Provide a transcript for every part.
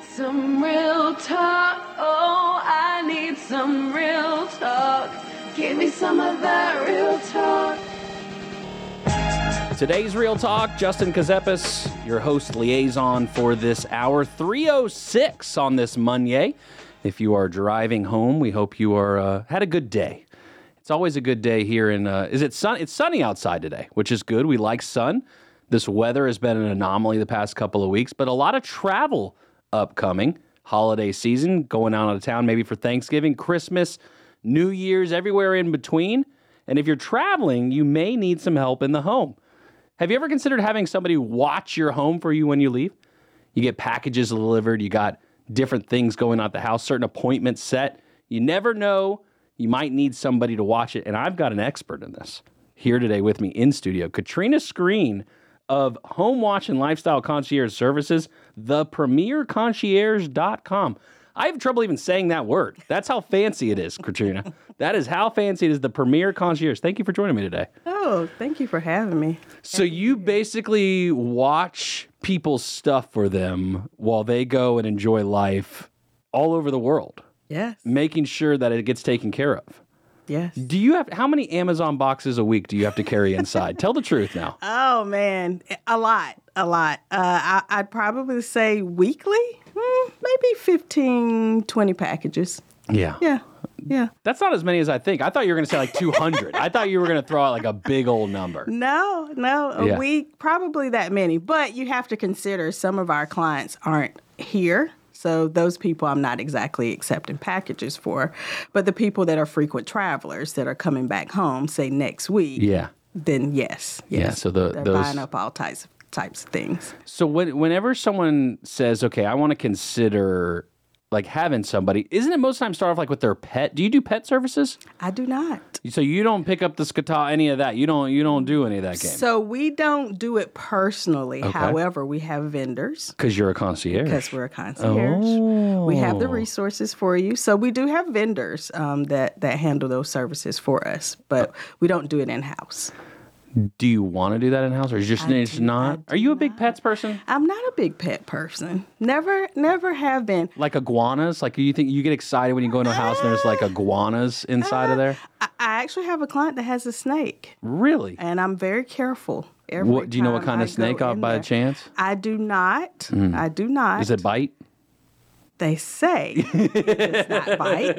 need some real talk. Oh, I need some real talk. Give me some of that real talk. Today's Real Talk, Justin Ckezepis, your host liaison for this hour, 3:06 on this Monday. If you are driving home, we hope you are had a good day. It's always a good day here in, is it sun? It's sunny outside today, which is good. We like sun. This weather has been an anomaly the past couple of weeks, but a lot of travel upcoming. Holiday season, going out of town maybe for Thanksgiving, Christmas, New Year's, everywhere in between. And if you're traveling, you may need some help in the home. Have you ever considered having somebody watch your home for you when you leave? You get packages delivered. You got different things going on at the house, certain appointments set. You never know. You might need somebody to watch it. And I've got an expert in this here today with me in studio, Katrina Screen of Home Watch and Lifestyle Concierge Services, thepremiereconcierge.com. I have trouble even saying that word. That's how fancy it is, Katrina. That is how fancy it is, the Premiere Concierge. Thank you for joining me today. Oh, thank you for having me. So you basically watch people's stuff for them while they go and enjoy life all over the world. Yes. Making sure that it gets taken care of. Yes. Do you have, how many Amazon boxes a week do you have to carry inside? Tell the truth now. Oh, man. A lot. I'd probably say weekly, maybe 15, 20 packages. Yeah. That's not as many as I think. I thought you were going to say like 200. I thought you were going to throw out like a big old number. No. Week, probably that many. But you have to consider some of our clients aren't here. So those people I'm not exactly accepting packages for. But the people that are frequent travelers that are coming back home, say next week, then yes. Yeah, so they're buying up all types of things. So whenever someone says, okay, I want to consider like having somebody, isn't it most times start off like with their pet? Do you do pet services? I do not. So you don't pick up the skata, any of that. You don't do any of that game. So we don't do it personally. Okay. However, we have vendors. Because you're a concierge. Because we're a concierge. Oh. We have the resources for you. So we do have vendors that handle those services for us, but we don't do it in-house. Do you want to do that in-house, or is just not? Are you a big pets person? I'm not a big pet person. Never have been. Like iguanas? Like you think you get excited when you go into a house and there's like iguanas inside of there? I actually have a client that has a snake. Really? And I'm very careful. Do you know what kind of snake off by chance? I do not. I do not. Does it bite? They say it's not bite.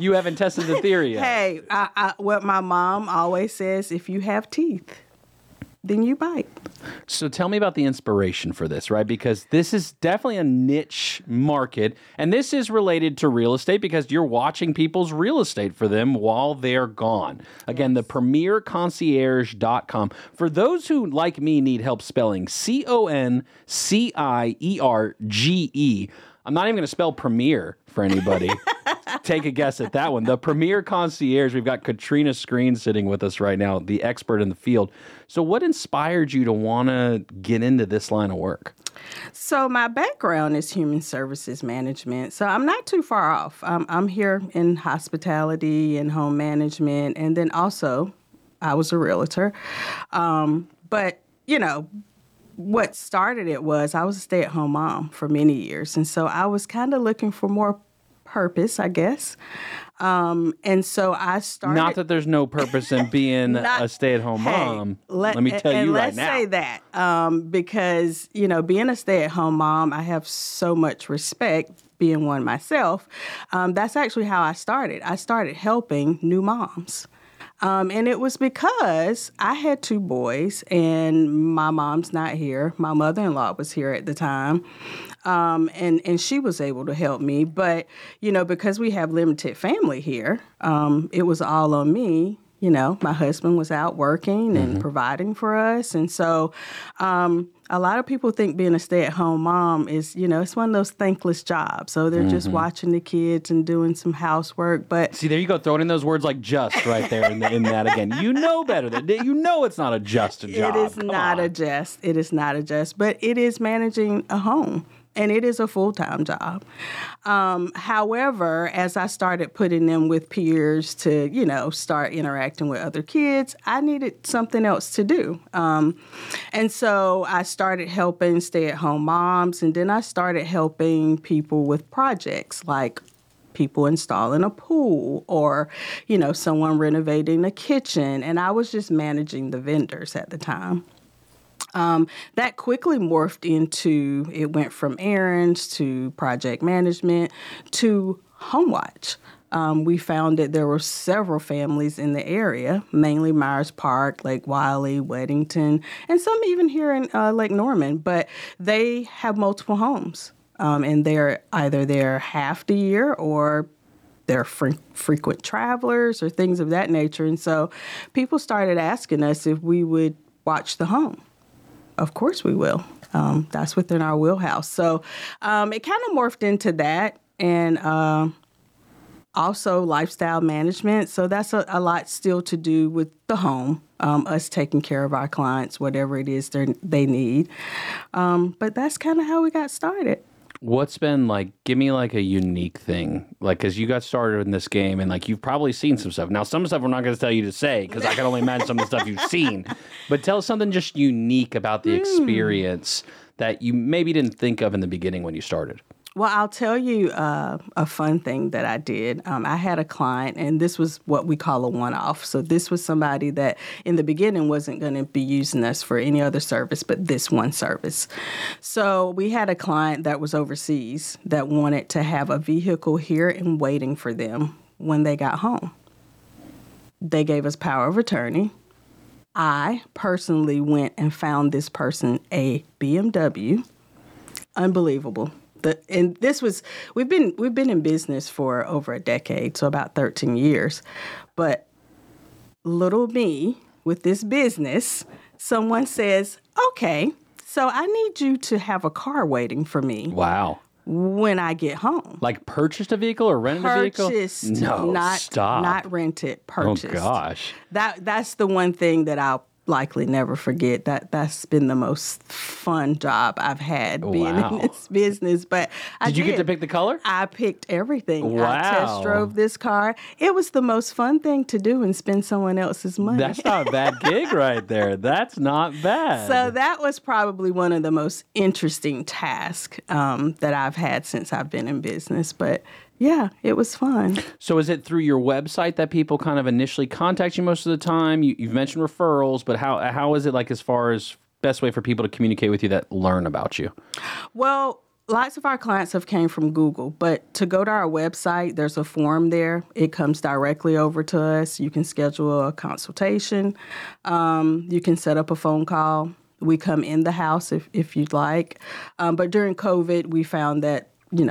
You haven't tested the theory yet. Hey, what my mom always says, if you have teeth, then you bite. So tell me about the inspiration for this, right? Because this is definitely a niche market, and this is related to real estate because you're watching people's real estate for them while they're gone. Again, yes. thepremiereconcierge.com. For those who, like me, need help spelling CONCIERGE, I'm not even going to spell premiere for anybody. Take a guess at that one. The Premiere Concierge. We've got Katrina Screen sitting with us right now, the expert in the field. So what inspired you to want to get into this line of work? So my background is human services management. So I'm not too far off. I'm here in hospitality and home management. And then also I was a realtor. But, you know, what started it was I was a stay-at-home mom for many years. And so I was kind of looking for more purpose, I guess. And so I started. Not that there's no purpose in being a stay-at-home mom. Let me tell you right now. Let's say that because, you know, being a stay-at-home mom, I have so much respect being one myself. That's actually how I started. I started helping new moms. And it was because I had two boys and my mom's not here. My mother-in-law was here at the time. And she was able to help me. But, you know, because we have limited family here, it was all on me. You know, my husband was out working and providing for us. And so a lot of people think being a stay-at-home mom is, you know, it's one of those thankless jobs. So they're just watching the kids and doing some housework. But see, there you go, throwing in those words like just right there in that again. You know better. You know it's not a just job. It is not a just. But it is managing a home. and it is a full-time job. However, as I started putting them with peers to, you know, start interacting with other kids, I needed something else to do. And so I started helping stay-at-home moms, and then I started helping people with projects like people installing a pool or, you know, someone renovating a kitchen. And I was just managing the vendors at the time. That quickly morphed into, it went from errands to project management to home watch. We found that there were several families in the area, mainly Myers Park, Lake Wiley, Weddington, and some even here in Lake Norman, but they have multiple homes. And they're either there half the year or they're frequent travelers or things of that nature. And so people started asking us if we would watch the home. Of course we will. That's within our wheelhouse. So it kind of morphed into that and also lifestyle management. So that's a lot still to do with the home, us taking care of our clients, whatever it is they need. But that's kind of how we got started. What's been like, give me like a unique thing, like, because you got started in this game and like you've probably seen some stuff. Now, some stuff we're not going to tell you to say because I can only imagine some of the stuff you've seen. But tell us something just unique about the experience that you maybe didn't think of in the beginning when you started. Well, I'll tell you a fun thing that I did. I had a client, and this was what we call a one-off. So this was somebody that in the beginning wasn't going to be using us for any other service but this one service. So we had a client that was overseas that wanted to have a vehicle here and waiting for them when they got home. They gave us power of attorney. I personally went and found this person a BMW. Unbelievable. And this was, we've been in business for over a decade, so about 13 years. But little me with this business, someone says, okay, so I need you to have a car waiting for me. Wow. When I get home. Like purchased a vehicle or rented a vehicle? Purchased. No, stop. Not rented, purchased. Oh, gosh. That's the one thing that I'll likely never forget. That's been the most fun job I've had being in this business. But did you get to pick the color? I picked everything. Wow. I test drove this car. It was the most fun thing to do and spend someone else's money. That's not a bad gig right there. That's not bad. So that was probably one of the most interesting tasks that I've had since I've been in business. But yeah, it was fun. So is it through your website that people kind of initially contact you most of the time? You've mentioned referrals, but how is it like as far as best way for people to communicate with you that learn about you? Well, lots of our clients have came from Google, but to go to our website, there's a form there. It comes directly over to us. You can schedule a consultation. You can set up a phone call. We come in the house if you'd like. But during COVID, we found that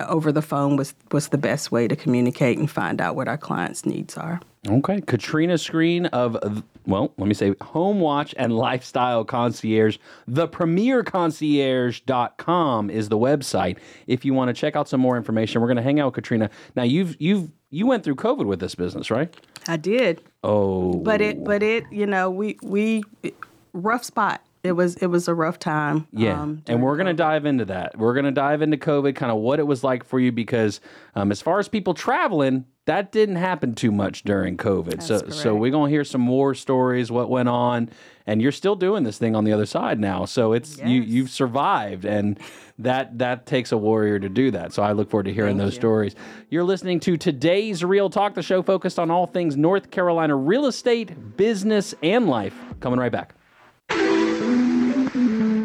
over the phone was the best way to communicate and find out what our clients' needs are. Okay. Katrina Screen of, Home Watch and Lifestyle Concierge. ThePremiereConcierge.com is the website. If you want to check out some more information, we're going to hang out with Katrina. Now, you went through COVID with this business, right? I did. Oh. But it, we rough spot. It was a rough time. Yeah, and we're going to dive into that. We're going to dive into COVID, kind of what it was like for you, because as far as people traveling, that didn't happen too much during COVID. That's correct. So we're going to hear some more stories, what went on, and you're still doing this thing on the other side now. So it's you've survived, and that takes a warrior to do that. So I look forward to hearing those stories. You're listening to Today's Real Talk, the show focused on all things North Carolina real estate, business, and life. Coming right back.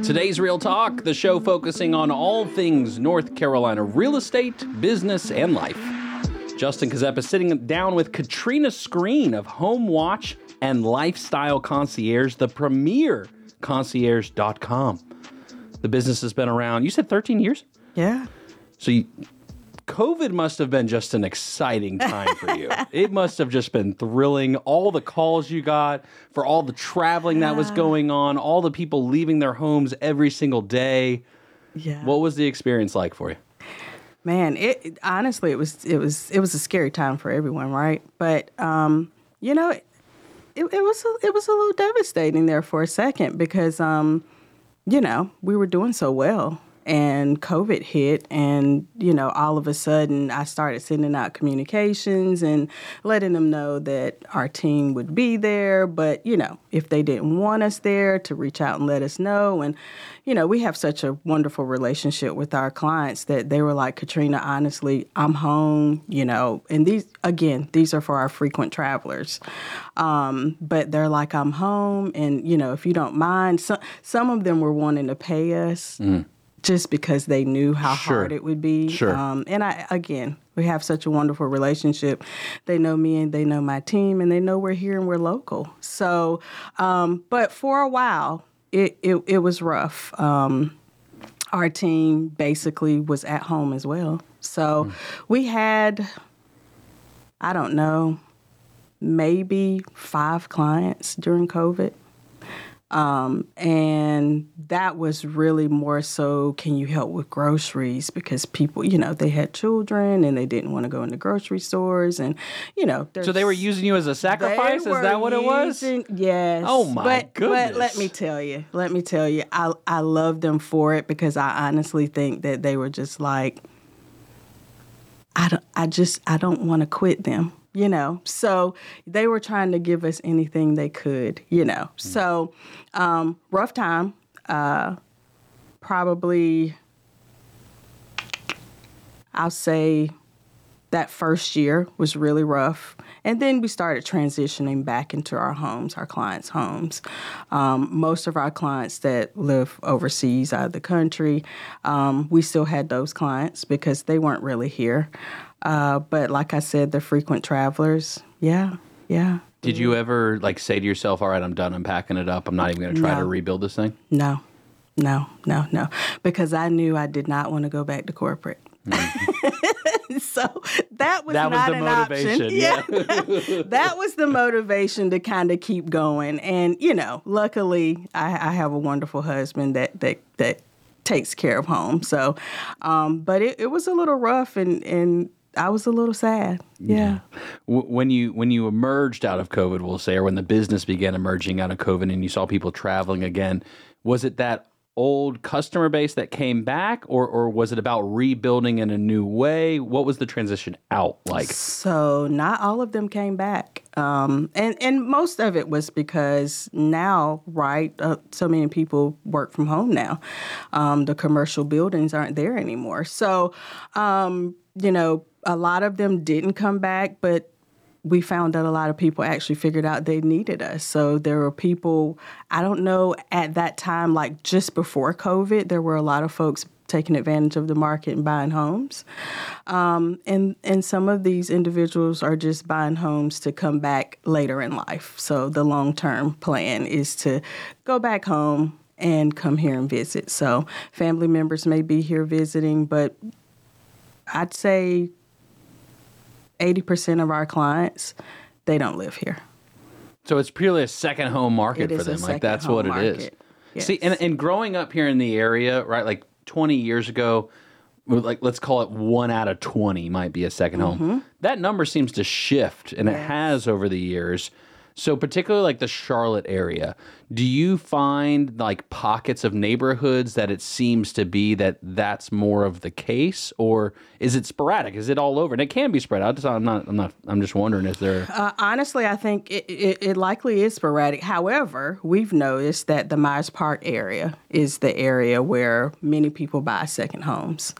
Today's Real Talk, the show focusing on all things North Carolina real estate, business, and life. Justin Ckezepis sitting down with Katrina Screen of Home Watch and Lifestyle Concierge, thepremiereconcierge.com. The business has been around, you said 13 years? Yeah. So COVID must have been just an exciting time for you. It must have just been thrilling. All the calls you got for all the traveling that was going on, all the people leaving their homes every single day. Yeah. What was the experience like for you? Man, honestly, it was a scary time for everyone, right? But it was a little devastating there for a second because we were doing so well. and COVID hit, and, you know, all of a sudden I started sending out communications and letting them know that our team would be there. But, you know, if they didn't want us there, to reach out and let us know. And, you know, we have such a wonderful relationship with our clients that they were like, Katrina, honestly, I'm home, you know. And these, again, these are for our frequent travelers. But they're like, I'm home. And, you know, if you don't mind, some of them were wanting to pay us just because they knew how hard it would be. And I, again, we have such a wonderful relationship. They know me and they know my team, and they know we're here and we're local. So, but for a while, it was rough. Our team basically was at home as well. So we had, I don't know, maybe 5 clients during COVID. And that was really more so, can you help with groceries? Because people, you know, they had children and they didn't want to go into grocery stores, and, you know. So they were using you as a sacrifice? Is that what it was? Yes. Oh, my goodness. But let me tell you, I love them for it, because I honestly think that they were just like, I don't want to quit them. You know, so they were trying to give us anything they could, you know. So rough time, probably, I'll say that first year was really rough. And then we started transitioning back into our homes, our clients' homes. Most of our clients that live overseas, out of the country, we still had those clients because they weren't really here. But like I said, the frequent travelers, yeah. Did you ever, like, say to yourself, all right, I'm done unpacking it up, I'm not even going to try to rebuild this thing? No, because I knew I did not want to go back to corporate. So that was an option. Yeah. That was the motivation to kind of keep going. And, you know, luckily I have a wonderful husband that takes care of home. So, but it was a little rough, and I was a little sad. Yeah. When you emerged out of COVID, we'll say, or when the business began emerging out of COVID and you saw people traveling again, was it that old customer base that came back, or was it about rebuilding in a new way? What was the transition out like? So not all of them came back. And most of it was because now, so many people work from home now. The commercial buildings aren't there anymore. So, you know, a lot of them didn't come back, but we found that a lot of people actually figured out they needed us. So there were people, I don't know, at that time, like just before COVID, there were a lot of folks taking advantage of the market and buying homes. And some of these individuals are just buying homes to come back later in life. So the long-term plan is to go back home and come here and visit. So family members may be here visiting, but I'd say 80% of our clients, they don't live here. So it's purely a second home market for them. Like, that's what it is. Yes. See, and growing up here in the area, right, like 20 years ago, like, let's call it 1 out of 20 might be a second home. That number seems to shift, and it has over the years. So particularly like the Charlotte area, do you find like pockets of neighborhoods that it seems to be that that's more of the case, or is it sporadic? Is it all over? And it can be spread out. I'm just wondering, is there? Honestly, I think it likely is sporadic. However, we've noticed that the Myers Park area is the area where many people buy second homes.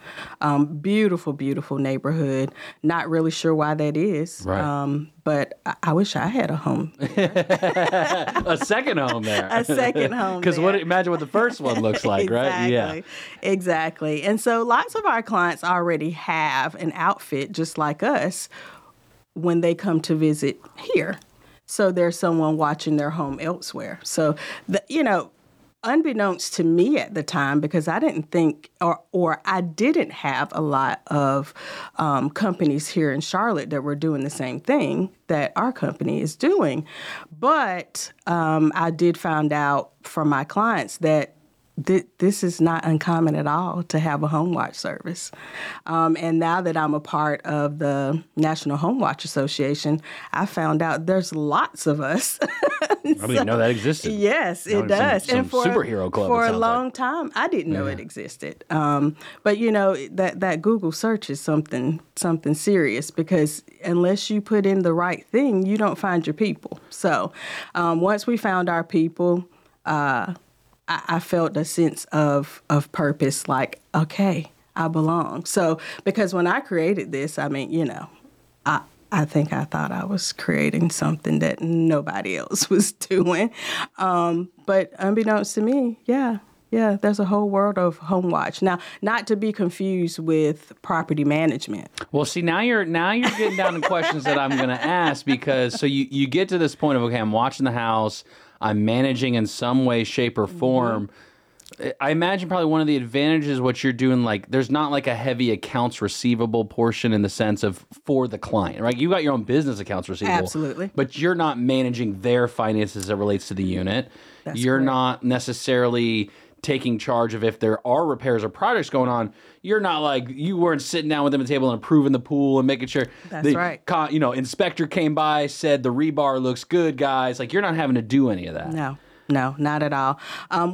Beautiful, beautiful neighborhood. Not really sure why that is. Right. But I wish I had a home. A second home there. A second home. Because imagine what the first one looks like, exactly. Right? Yeah. Exactly. And so lots of our clients already have an outfit just like us when they come to visit here. So there's someone watching their home elsewhere. So, you know, unbeknownst to me at the time, because I didn't think or I didn't have a lot of companies here in Charlotte that were doing the same thing that our company is doing. But I did find out from my clients that This is not uncommon at all to have a home watch service. And now that I'm a part of the National Home Watch Association, I found out there's lots of us. I didn't even know that existed. Yes, it does. Some and for superhero club, for a long time, I didn't know it existed. But, you know, that Google search is something serious, because unless you put in the right thing, you don't find your people. So once we found our people, I felt a sense of purpose, like, okay, I belong. So, because when I created this, I mean, you know, I think I thought I was creating something that nobody else was doing. But unbeknownst to me, yeah, there's a whole world of home watch. Now, not to be confused with property management. Well, see, now you're getting down to questions that I'm going to ask, because so you get to this point of, okay, I'm watching the house, I'm managing in some way, shape, or form. Mm-hmm. I imagine probably one of the advantages what you're doing, like, there's not like a heavy accounts receivable portion in the sense of for the client, right? You got your own business accounts receivable. Absolutely. But you're not managing their finances as it relates to the unit. That's you're correct. Not necessarily taking charge of if there are repairs or projects going on. You're not like, you weren't sitting down with them at the table and approving the pool and making sure inspector came by, said the rebar looks good, guys. Like, you're not having to do any of that. No, not at all.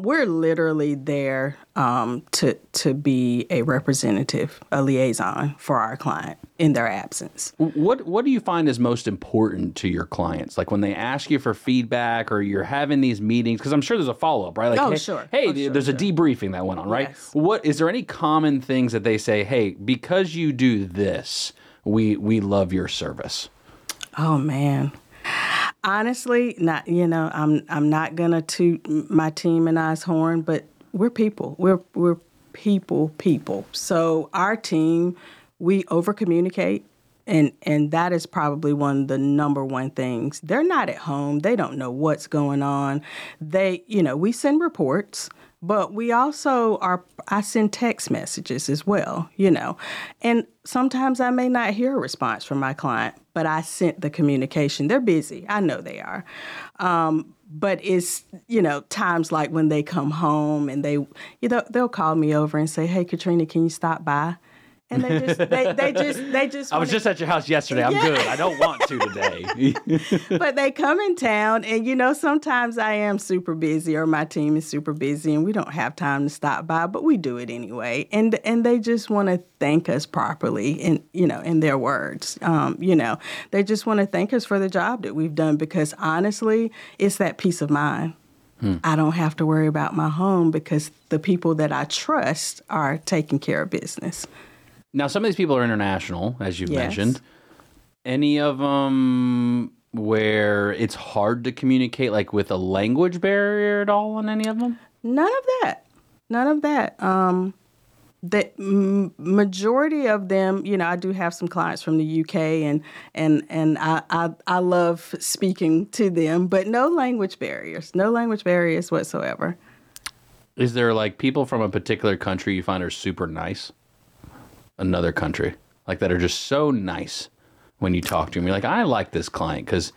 We're literally there to be a representative, a liaison for our client in their absence. What do you find is most important to your clients? Like, when they ask you for feedback or you're having these meetings, because I'm sure there's a follow-up, right? Like, there's a debriefing that went on, right? Yes. What is there any common things that they say, hey, because you do this, we love your service? Oh, man. Honestly, not, you know, I'm not gonna toot my team and I's horn, but we're people. We're people. So our team, we over communicate, and that is probably one of the number one things. They're not at home. They don't know what's going on. They, you know, we send reports, but we also I send text messages as well, you know, and sometimes I may not hear a response from my client, but I sent the communication. They're busy. I know they are. But it's, you know, times like when they come home and they, you know, they'll call me over and say, hey, Katrina, can you stop by? And they just, they just. I was just at your house yesterday. I'm good. I don't want to today. But they come in town, and you know, sometimes I am super busy, or my team is super busy, and we don't have time to stop by, but we do it anyway. And they just want to thank us properly, in, you know, in their words. You know, they just want to thank us for the job that we've done, because honestly, it's that peace of mind. I don't have to worry about my home, because the people that I trust are taking care of business. Now, some of these people are international, as you've mentioned. Any of them where it's hard to communicate, like with a language barrier at all on any of them? None of that. The majority of them, you know, I do have some clients from the UK, and I love speaking to them, but no language barriers whatsoever. Is there like people from a particular country you find are super nice? Another country, like, that are just so nice when you talk to them. You're like, I like this client because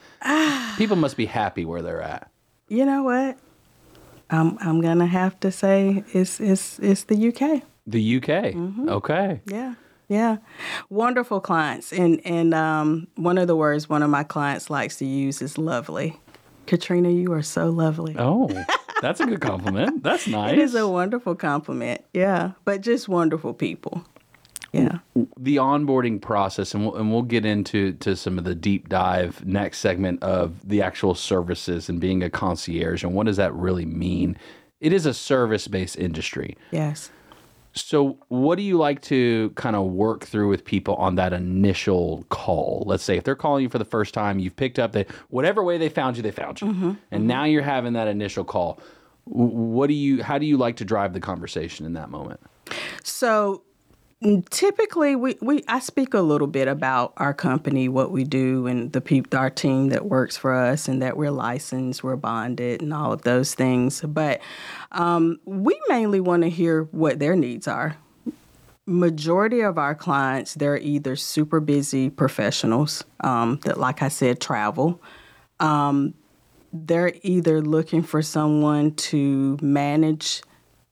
people must be happy where they're at. You know what? I'm gonna have to say it's the UK. The UK. Mm-hmm. Okay. Yeah. Wonderful clients, and one of the words one of my clients likes to use is lovely. Katrina, you are so lovely. Oh. That's a good compliment. That's nice. It is a wonderful compliment. Yeah, but just wonderful people. Yeah. The onboarding process, and we'll get into some of the deep dive next segment of the actual services and being a concierge and what does that really mean. It is a service-based industry. Yes. So what do you like to kind of work through with people on that initial call? Let's say if they're calling you for the first time, you've picked up whatever way they found you. Mm-hmm. And now you're having that initial call. How do you like to drive the conversation in that moment? So typically, I speak a little bit about our company, what we do, and our team that works for us, and that we're licensed, we're bonded, and all of those things. But we mainly want to hear what their needs are. Majority of our clients, they're either super busy professionals that, like I said, travel. They're either looking for someone to manage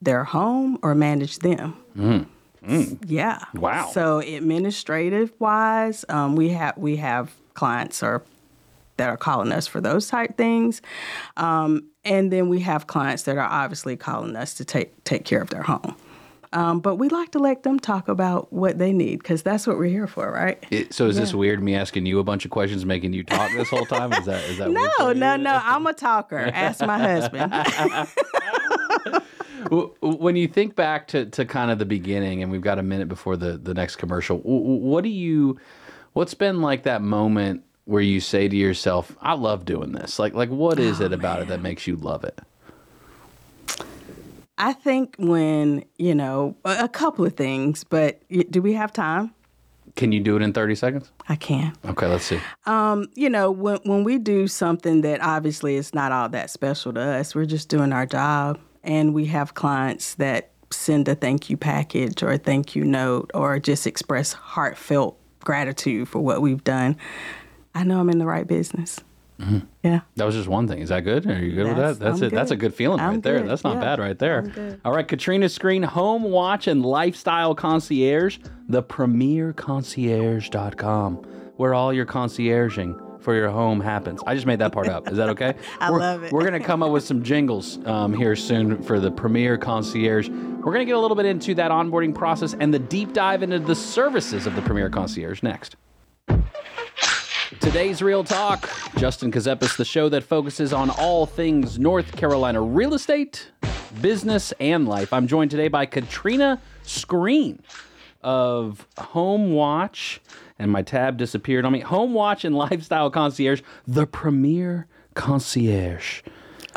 their home or manage them. Mm. Mm. Yeah. Wow. So administrative wise, we have clients that are calling us for those type things. And then we have clients that are obviously calling us to take care of their home. But we like to let them talk about what they need because that's what we're here for, right? This weird, me asking you a bunch of questions, making you talk this whole time? Is that weird? No. I'm a talker. Ask my husband. When you think back to kind of the beginning, and we've got a minute before the next commercial, what's been like that moment where you say to yourself, I love doing this? Like what is it about it that makes you love it? I think when, a couple of things, but do we have time? Can you do it in 30 seconds? I can. Okay, let's see. When we do something that obviously is not all that special to us, we're just doing our job. And we have clients that send a thank you package or a thank you note or just express heartfelt gratitude for what we've done. I know I'm in the right business. Mm-hmm. Yeah. That was just one thing. Is that good? Are you good with that? That's it. Good. That's a good feeling right there. Good. That's not bad right there. All right. Katrina Screen, Home Watch and Lifestyle Concierge, thepremierconcierge.com, where all your concierging for your home happens. I just made that part up. Is that okay? I love it. We're going to come up with some jingles here soon for the Premiere Concierge. We're going to get a little bit into that onboarding process and the deep dive into the services of the Premiere Concierge next. Today's Real Talk, Justin Ckezepis, the show that focuses on all things North Carolina real estate, business, and life. I'm joined today by Katrina Screen of Home Watch, and my tab disappeared on me. Home Watch and Lifestyle Concierge, the Premiere Concierge.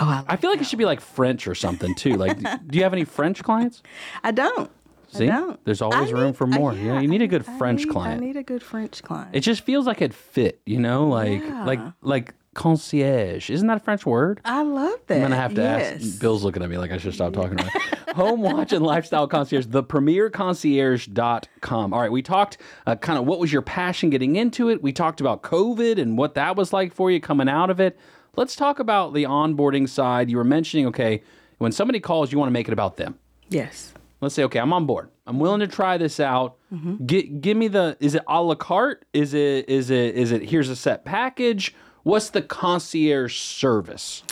Oh, I feel like it should be like French or something too. Like, do you have any French clients? I don't. See, there's always room for more. Yeah, you need a good French client. I need a good French client. It just feels like it fit, like concierge. Isn't that a French word? I love that. I'm going to have to ask. Bill's looking at me like I should stop talking about it. Home Watch and Lifestyle Concierge, thepremierconcierge.com. All right, we talked kind of what was your passion getting into it. We talked about COVID and what that was like for you coming out of it. Let's talk about the onboarding side. You were mentioning, okay, when somebody calls, you want to make it about them. Yes. Let's say, okay, I'm on board. I'm willing to try this out. Mm-hmm. Give me is it a la carte? Is it here's a set package? What's the concierge service?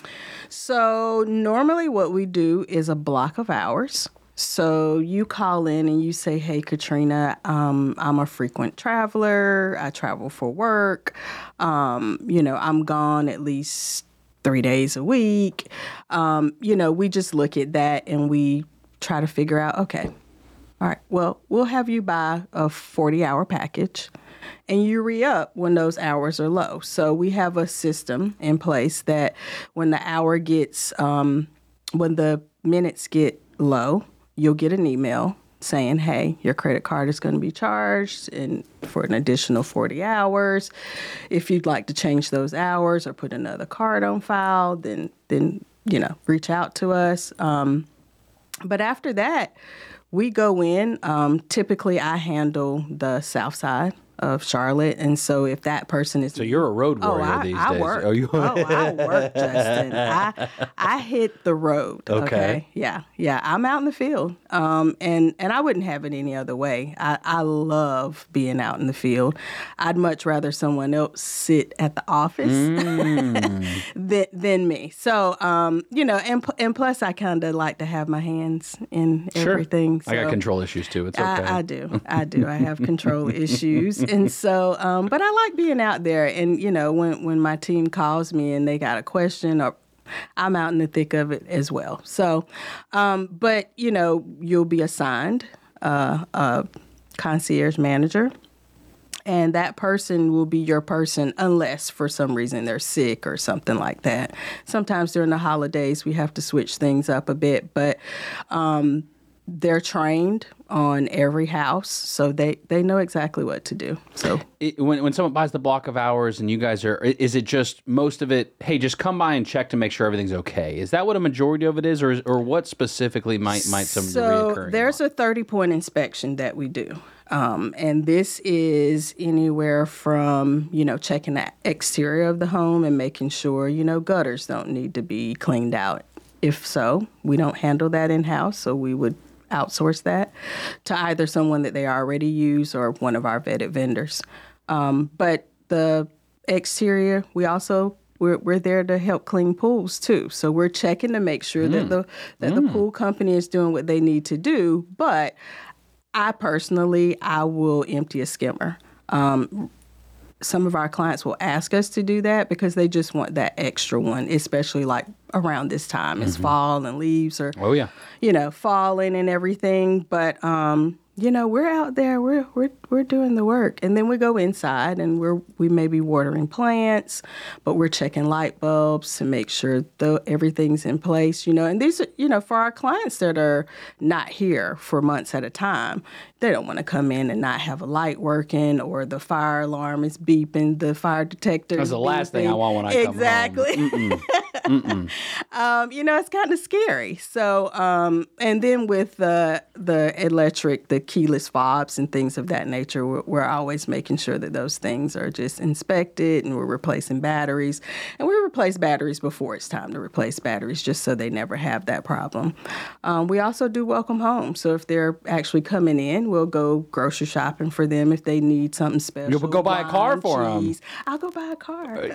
So normally what we do is a block of hours. So you call in and you say, hey, Katrina, I'm a frequent traveler. I travel for work. I'm gone at least 3 days a week. We just look at that and we try to figure out, okay, all right, well, we'll have you buy a 40-hour package and you re-up when those hours are low. So we have a system in place that when the hour gets, when the minutes get low, you'll get an email saying, hey, your credit card is going to be charged and for an additional 40 hours. If you'd like to change those hours or put another card on file, then reach out to us. But after that, we go in. Typically, I handle the south side of Charlotte. And so if that person is... So you're a road warrior these days. Work. I work, Justin. I hit the road. Okay. Yeah. Yeah. I'm out in the field. And I wouldn't have it any other way. I love being out in the field. I'd much rather someone else sit at the office than me. So, and plus I kind of like to have my hands in everything. So I got control issues too. It's okay. I do. I have control issues. And so, but I like being out there. And, when my team calls me and they got a question, or I'm out in the thick of it as well. So, but you'll be assigned a concierge manager. And that person will be your person unless for some reason they're sick or something like that. Sometimes during the holidays, we have to switch things up a bit. But they're trained on every house, so they know exactly what to do. So when someone buys the block of hours and you guys are, is it just most of it, hey, just come by and check to make sure everything's okay? Is that what a majority of it is, or what specifically might some reoccurring? So there's a 30-point inspection that we do. And this is anywhere from, checking the exterior of the home and making sure, gutters don't need to be cleaned out If so, we don't handle that in-house, so we would outsource that to either someone that they already use or one of our vetted vendors. But the exterior, we also we're there to help clean pools too. So we're checking to make sure that the pool company is doing what they need to do. But I will empty a skimmer. Some of our clients will ask us to do that because they just want that extra one, especially like around this time. It's fall and leaves are, falling and everything. But, we're out there, we're doing the work. And then we go inside and we may be watering plants, but we're checking light bulbs to make sure everything's in place, And these are, for our clients that are not here for months at a time, they don't want to come in and not have a light working or the fire alarm is beeping, the fire detector. That's the last thing I want when I come home. Exactly. It's kind of scary. So, and then with the electric, the keyless fobs and things of that nature, we're always making sure that those things are just inspected, and we're replacing batteries. And we replace batteries before it's time to replace batteries, just so they never have that problem. We also do welcome home. So if they're actually coming in, we'll go grocery shopping for them if they need something special. You'll go buy a car for them. I'll go buy a car.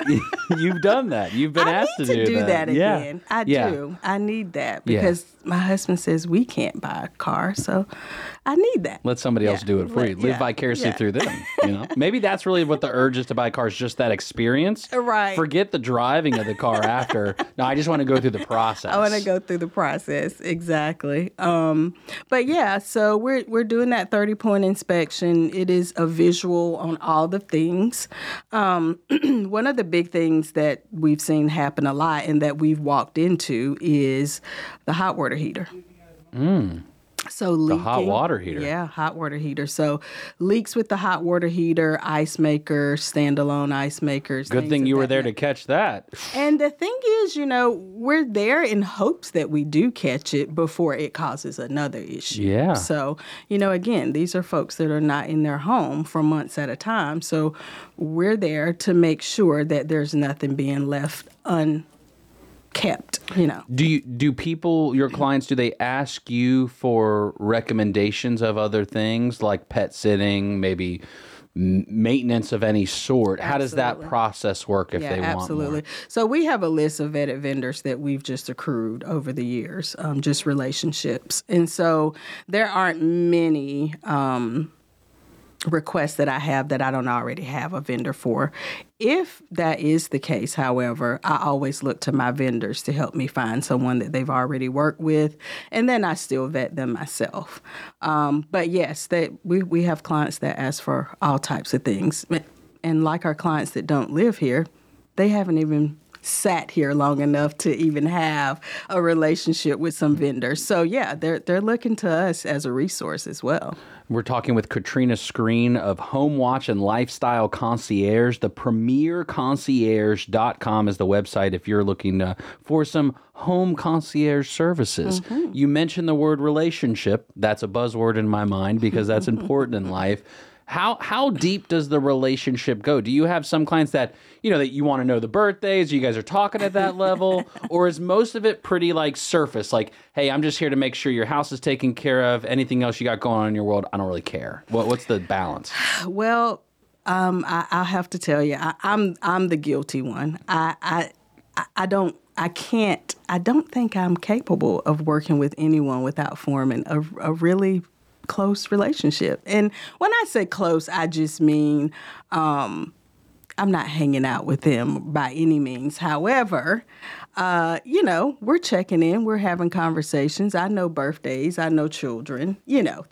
You've done that. You've been asked to do that again. Yeah. I do. I need that because my husband says we can't buy a car, so I need that. Let somebody else do it for you. Live vicariously through them. Maybe that's really what the urge is to buy cars, just that experience. Right. Forget the driving of the car after. No, I just want to go through the process. I want to go through the process. Exactly. So we're doing that 30-point inspection. It is a visual on all the things. One of the big things that we've seen happen a lot and that we've walked into is the hot water heater. So leaking, the hot water heater. Yeah, hot water heater. So leaks with the hot water heater, ice maker, standalone ice makers. Good thing you were there to catch that. And the thing is, we're there in hopes that we do catch it before it causes another issue. Yeah. So, again, these are folks that are not in their home for months at a time. So we're there to make sure that there's nothing being left unkept. Do people, your clients, do they ask you for recommendations of other things like pet sitting, maybe maintenance of any sort? How does that process work if they want more? So we have a list of vetted vendors that we've just accrued over the years, just relationships. And so there aren't many requests that I have that I don't already have a vendor for. If that is the case, however, I always look to my vendors to help me find someone that they've already worked with, and then I still vet them myself. But yes, we have clients that ask for all types of things. And like our clients that don't live here, they haven't even sat here long enough to even have a relationship with some vendors. So yeah, they're looking to us as a resource as well. We're talking with Katrina Screen of Home Watch and Lifestyle Concierge. The premierconcierge.com is the website if you're looking for some home concierge services. Mm-hmm. You mentioned the word relationship. That's a buzzword in my mind because that's important in life. How deep does the relationship go? Do you have some clients that, that you want to know the birthdays, you guys are talking at that level, or is most of it pretty like surface? Like, hey, I'm just here to make sure your house is taken care of. Anything else you got going on in your world, I don't really care. What's the balance? Well, I'll have to tell you, I'm the guilty one. I don't think I'm capable of working with anyone without forming a really close relationship. And when I say close, I just mean I'm not hanging out with them by any means. However, we're checking in, we're having conversations. I know birthdays, I know children,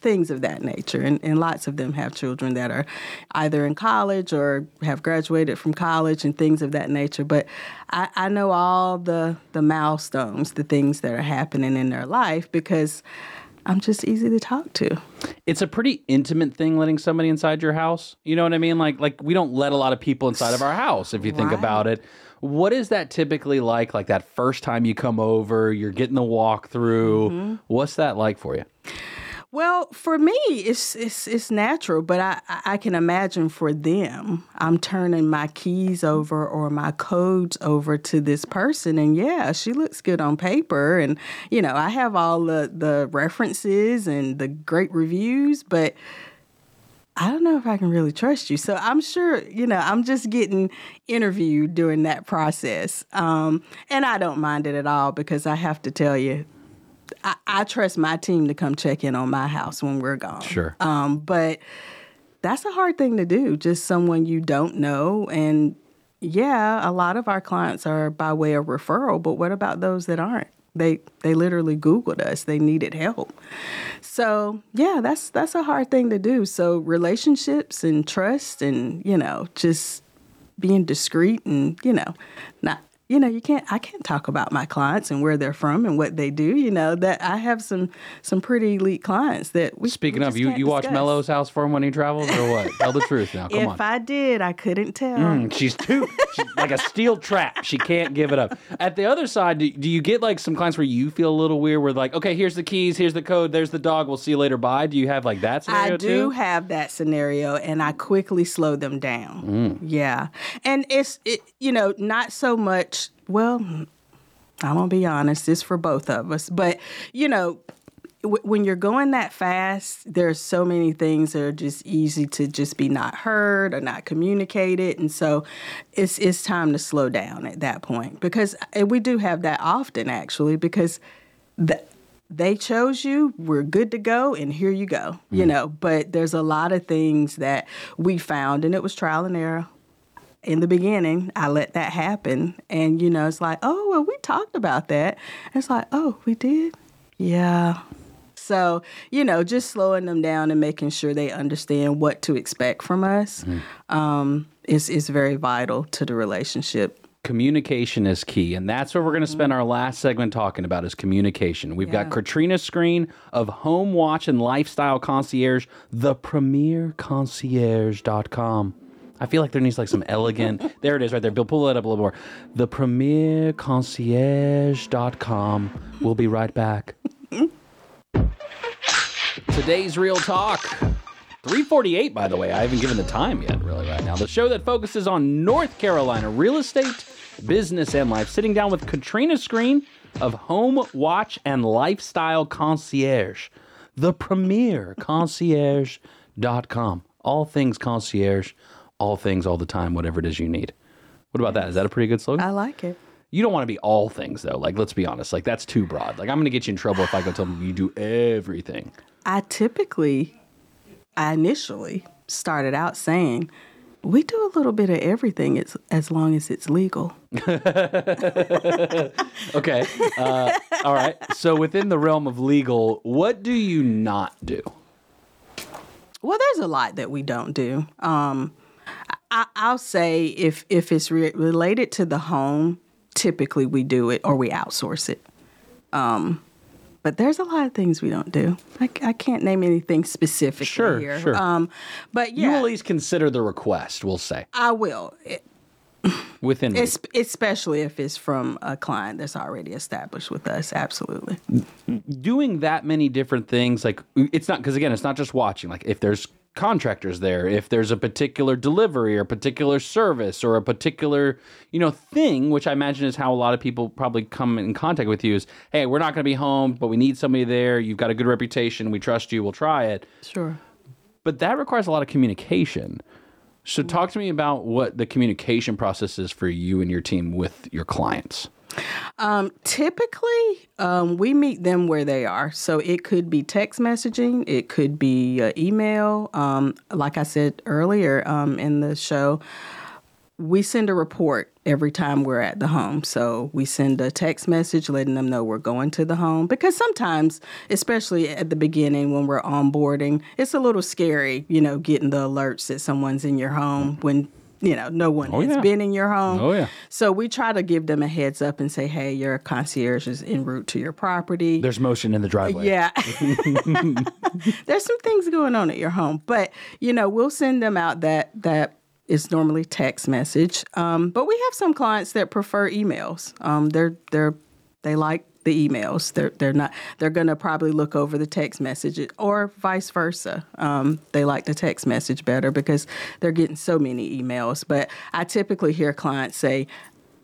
things of that nature. And lots of them have children that are either in college or have graduated from college and things of that nature. But I know all the milestones, the things that are happening in their life because I'm just easy to talk to. It's a pretty intimate thing letting somebody inside your house. You know what I mean? Like we don't let a lot of people inside of our house if you think about it. What is that typically like that first time you come over, you're getting the walkthrough? What's that like for you? Well, for me, it's natural, but I can imagine for them, I'm turning my keys over or my codes over to this person, and yeah, she looks good on paper, and you know, I have all the references and the great reviews, but I don't know if I can really trust you. So I'm sure, you know, I'm just getting interviewed during that process, and I don't mind it at all because I have to tell you, I trust my team to come check in on my house when we're gone. Sure. But that's a hard thing to do, just someone you don't know. And yeah, a lot of our clients are by way of referral, but what about those that aren't? They literally Googled us. They needed help. So yeah, that's a hard thing to do. So relationships and trust and, you know, just being discreet and, you know, not, you know, I can't talk about my clients and where they're from and what they do. You know, that I have some pretty elite clients that we Speaking we of, you watch Mello's house for him when he travels or what? Tell the truth now. Come on. If I did, I couldn't tell. She's like a steel trap. She can't give it up. At the other side, do you get like some clients where you feel a little weird where like, okay, here's the keys, here's the code, there's the dog, we'll see you later, bye? Do you have like that scenario I do too? Have that scenario, and I quickly slow them down. Yeah. And it's you know, not so much. Well, I'm going to be honest, it's for both of us. But, you know, when you're going that fast, there are so many things that are just easy to just be not heard or not communicated. And so it's time to slow down at that point, because we do have that often, actually, because they chose you, we're good to go, and here you go, you know. But there's a lot of things that we found, and it was trial and error. In the beginning, I let that happen. And, you know, it's like, oh, well, we talked about that. And it's like, oh, we did? Yeah. So, you know, just slowing them down and making sure they understand what to expect from us is very vital to the relationship. Communication is key, and that's what we're going to spend our last segment talking about is communication. We've got Katrina Screen of Home Watch and Lifestyle Concierge, the premierconcierge.com. I feel like there needs like some elegant, there it is right there. Bill, pull that up a little more. The premierconcierge.com. We'll be right back. Today's Real Talk. 3:48, by the way. I haven't given the time yet really right now. The show that focuses on North Carolina real estate, business, and life. Sitting down with Katrina Screen of Home Watch and Lifestyle Concierge. The premierconcierge.com. All things concierge. All things, all the time, whatever it is you need. What about that? Is that a pretty good slogan? I like it. You don't want to be all things, though. Like, let's be honest. Like, that's too broad. Like, I'm going to get you in trouble if I go tell them you do everything. I initially started out saying, we do a little bit of everything as long as it's legal. Okay. All right. So within the realm of legal, what do you not do? Well, there's a lot that we don't do. I'll say if it's related to the home, typically we do it or we outsource it. But there's a lot of things we don't do. I can't name anything specific here. Sure. But yeah, you at least consider the request. We'll say I will. Within especially if it's from a client that's already established with us. Absolutely. Doing that many different things, like it's not, because again, it's not just watching. Like if there's contractors there, if there's a particular delivery or a particular service or a particular, you know, thing, which I imagine is how a lot of people probably come in contact with you is, hey, we're not going to be home, but we need somebody there. You've got a good reputation. We trust you. We'll try it. Sure. But that requires a lot of communication. So talk to me about what the communication process is for you and your team with your clients. Typically, we meet them where they are. So it could be text messaging. It could be email. Like I said earlier in the show, we send a report every time we're at the home. So we send a text message letting them know we're going to the home, because sometimes, especially at the beginning when we're onboarding, it's a little scary, you know, getting the alerts that someone's in your home when you know, no one has been in your home. Oh, yeah. So we try to give them a heads up and say, hey, your concierge is en route to your property. There's motion in the driveway. Yeah. There's some things going on at your home. But, you know, we'll send them out that is normally text message. But we have some clients that prefer emails. They like the emails. They're not. They're going to probably look over the text messages, or vice versa. They like the text message better because they're getting so many emails. But I typically hear clients say,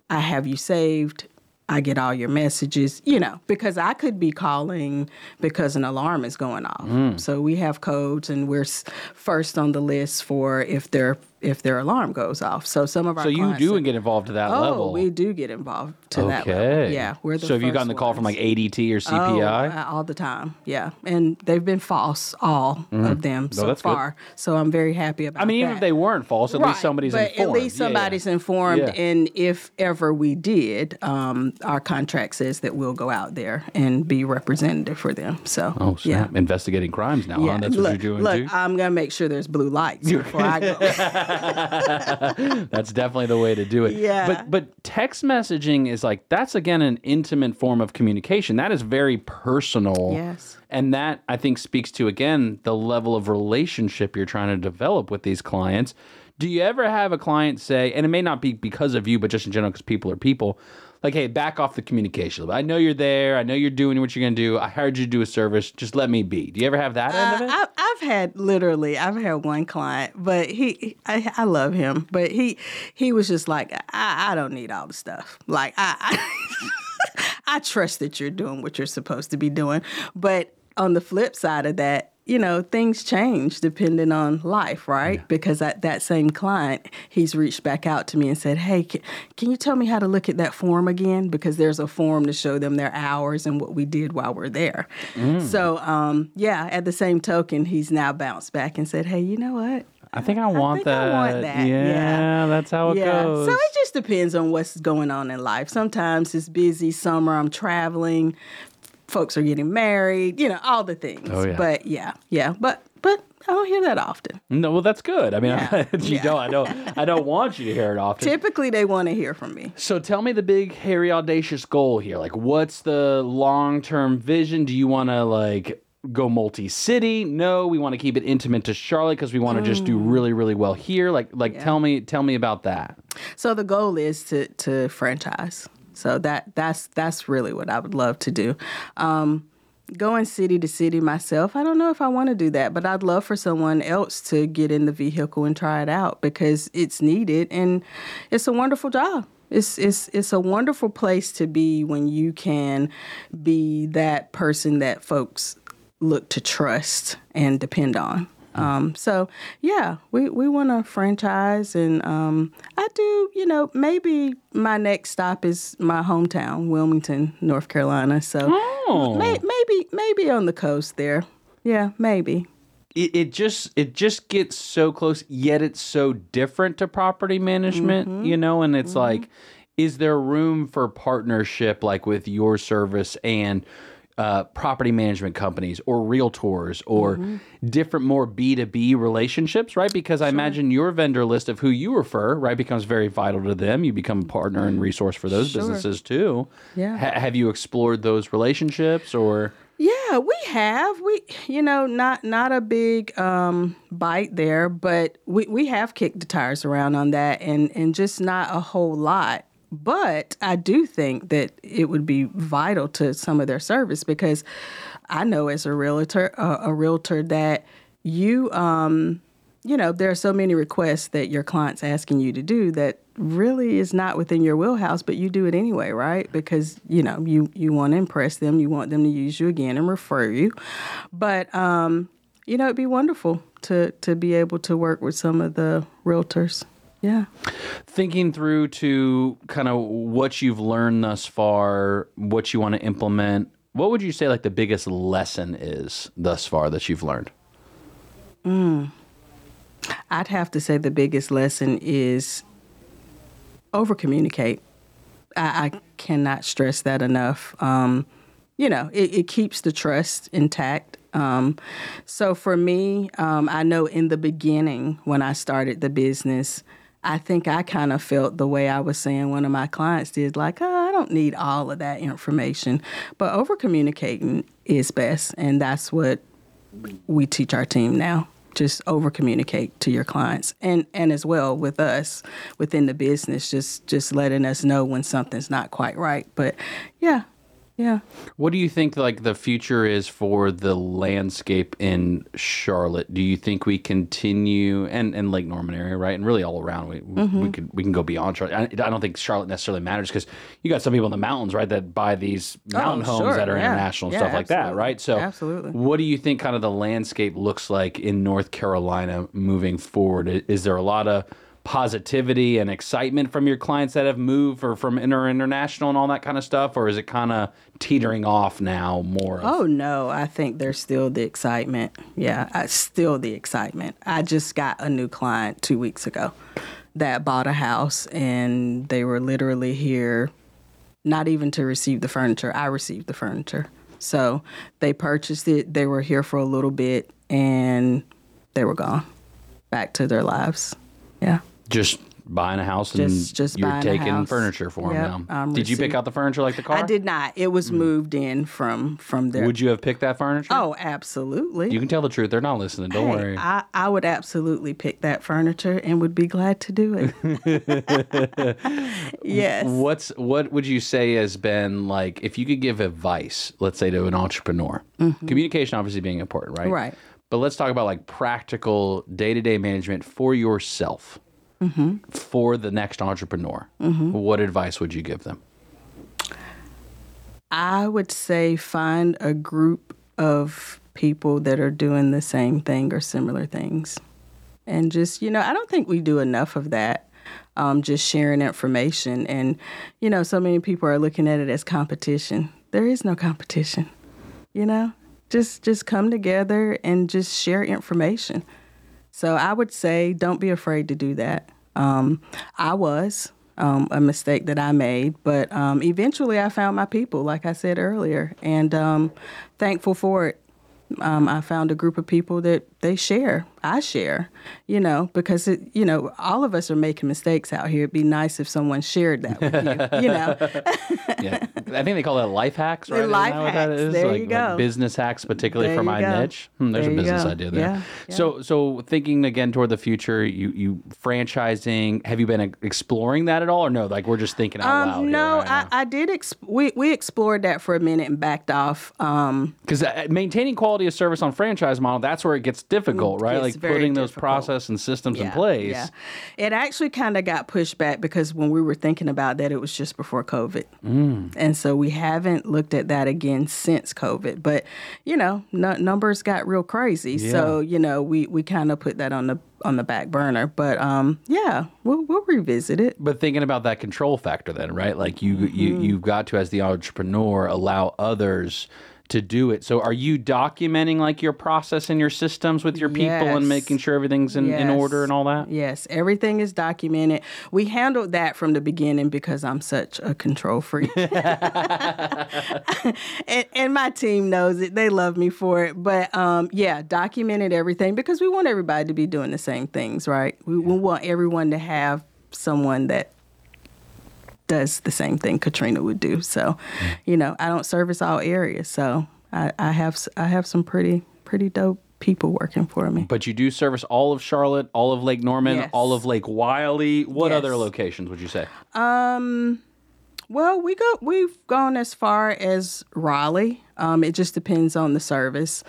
"I have you saved. I get all your messages," you know, because I could be calling because an alarm is going off. So we have codes, and we're first on the list for if their alarm goes off. So some of our clients you do get involved to that level. Oh, we do get involved to that level. Yeah, we're the first. So have you gotten the call from like ADT or CPI? All the time. Yeah, and they've been false, all of them so far. Good. So I'm very happy about that. I mean, even if they weren't false, at least somebody's informed. At least somebody's informed, and if ever we did, our contract says that we'll go out there and be representative for them. So, investigating crimes now, huh? That's what you're doing too? Look, I'm going to make sure there's blue lights before I go. That's definitely the way to do it. Yeah. But text messaging is like, that's again an intimate form of communication. That is very personal. Yes. And that, I think, speaks to, again, the level of relationship you're trying to develop with these clients. Do you ever have a client say, and it may not be because of you, but just in general, because people are people, like, hey, back off the communication. I know you're there. I know you're doing what you're going to do. I heard you do a service. Just let me be. Do you ever have that end of it? I've had one client, but I love him, but he was just like, I don't need all the stuff. Like, I trust that you're doing what you're supposed to be doing. But on the flip side of that, you know, things change depending on life, right? Yeah. Because that same client, he's reached back out to me and said, hey, can you tell me how to look at that form again? Because there's a form to show them their hours and what we did while we're there. So, at the same token, he's now bounced back and said, hey, you know what? I think I want that. Yeah, that's how it goes. So it just depends on what's going on in life. Sometimes it's busy, summer, I'm traveling, folks are getting married, you know, all the things. But but I don't hear that often. No, well, that's good. I mean, I don't want you to hear it often. Typically, they want to hear from me. So tell me the big, hairy, audacious goal here. Like, what's the long-term vision? Do you want to, like, go multi-city? No, we want to keep it intimate to Charlotte because we want to just do really, really well here. Tell me about that. So the goal is to franchise. So that's really what I would love to do. Going city to city myself, I don't know if I want to do that, but I'd love for someone else to get in the vehicle and try it out because it's needed and it's a wonderful job. It's a wonderful place to be when you can be that person that folks look to trust and depend on. We want to franchise, and I do, you know, maybe my next stop is my hometown, Wilmington, North Carolina. So maybe on the coast there. Yeah, maybe. It just gets so close, yet it's so different to property management, you know, and it's like, is there room for partnership like with your service and property management companies or realtors or different more B2B relationships, right? Because I imagine your vendor list of who you refer, right, becomes very vital to them. You become a partner and resource for those businesses too. Yeah. Have you explored those relationships or? Yeah, we have. We, you know, not a big bite there, but we have kicked the tires around on that and just not a whole lot. But I do think that it would be vital to some of their service because I know as a realtor that you, you know, there are so many requests that your client's asking you to do that really is not within your wheelhouse, but you do it anyway, right? Because, you know, you want to impress them. You want them to use you again and refer you. But, you know, it'd be wonderful to be able to work with some of the realtors. Yeah. Thinking through to kind of what you've learned thus far, what you want to implement, what would you say like the biggest lesson is thus far that you've learned? I'd have to say the biggest lesson is over-communicate. I cannot stress that enough. You know, it keeps the trust intact. So for me, I know in the beginning when I started the business, I think I kind of felt the way I was saying one of my clients did, like, oh, I don't need all of that information. But over-communicating is best, and that's what we teach our team now. Just over-communicate to your clients. And as well with us within the business, just letting us know when something's not quite right. But, yeah, Yeah. What do you think, like, the future is for the landscape in Charlotte? Do you think we continue, and Lake Norman area, right? And really all around, we can go beyond Charlotte. I don't think Charlotte necessarily matters, because you got some people in the mountains, right, that buy these mountain homes that are international and stuff like that, right? So what do you think kind of the landscape looks like in North Carolina moving forward? Is there a lot of positivity and excitement from your clients that have moved, or from international and all that kind of stuff, or is it kind of teetering off now more? Oh, no, I think there's still the excitement. Yeah, still the excitement. I just got a new client 2 weeks ago that bought a house, and they were literally here not even to receive the furniture. I received the furniture. So they purchased it. They were here for a little bit, and they were gone back to their lives. Yeah. Just buying a house, and just you're taking furniture for them now. Did you pick out the furniture like the car? I did not. It was moved in from there. Would you have picked that furniture? Oh, absolutely. You can tell the truth. They're not listening. Don't worry. I would absolutely pick that furniture and would be glad to do it. Yes. What would you say has been, like, if you could give advice, let's say, to an entrepreneur? Mm-hmm. Communication obviously being important, right? Right. But let's talk about, like, practical day-to-day management for yourself. Mm-hmm. For the next entrepreneur, what advice would you give them? I would say find a group of people that are doing the same thing or similar things. And just, I don't think we do enough of that, just sharing information. And, so many people are looking at it as competition. There is no competition, Just come together and just share information. So I would say don't be afraid to do that. I was a mistake that I made, but eventually I found my people, like I said earlier, and thankful for it. I found a group of people that I share, because, all of us are making mistakes out here. It'd be nice if someone shared that with you, Yeah. I think they call that life hacks, right? Life hacks. That is? There you go. Like business hacks, particularly for my niche. There's a business idea there. Yeah. Yeah. So thinking again toward the future, you franchising. Have you been exploring that at all, or no? Like, we're just thinking out loud. No, right I did. We explored that for a minute and backed off. Because maintaining quality of service on franchise model, that's where it gets difficult, right? Like putting those process and systems in place. Yeah. It actually kind of got pushed back because when we were thinking about that, it was just before COVID. And so we haven't looked at that again since COVID. But, numbers got real crazy. Yeah. So, we kind of put that on the back burner. But we'll revisit it. But thinking about that control factor then, right? Like you've got to, as the entrepreneur, allow others to do it. So are you documenting, like, your process and your systems with your people and making sure everything's in order and all that? Yes, everything is documented. We handled that from the beginning because I'm such a control freak. and my team knows it. They love me for it. But documented everything because we want everybody to be doing the same things, right? We want everyone to have someone that does the same thing Katrina would do. So, I don't service all areas. So I have some pretty dope people working for me. But you do service all of Charlotte, all of Lake Norman, all of Lake Wiley. What other locations would you say? Well, we've gone as far as Raleigh. It just depends on the service.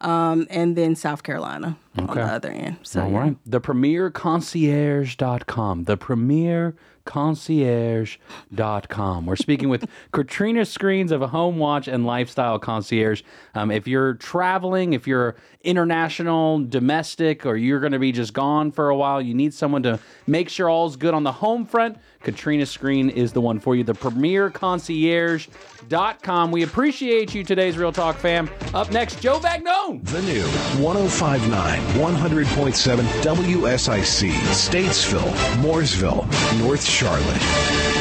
And then South Carolina on the other end. So, all right. The Premiere Concierge.com. The Premiere Concierge.com. We're speaking with Katrina Screens of a Home Watch and Lifestyle Concierge. If you're traveling, if you're international, domestic, or you're going to be just gone for a while, you need someone to make sure all's good on the home front, Katrina Screen is the one for you. The Premiere Concierge.com. We appreciate you, Today's Real Talk fam. Up next, Joe Vagnone. The new 105.9, 100.7 WSIC, Statesville, Mooresville, North Charlotte.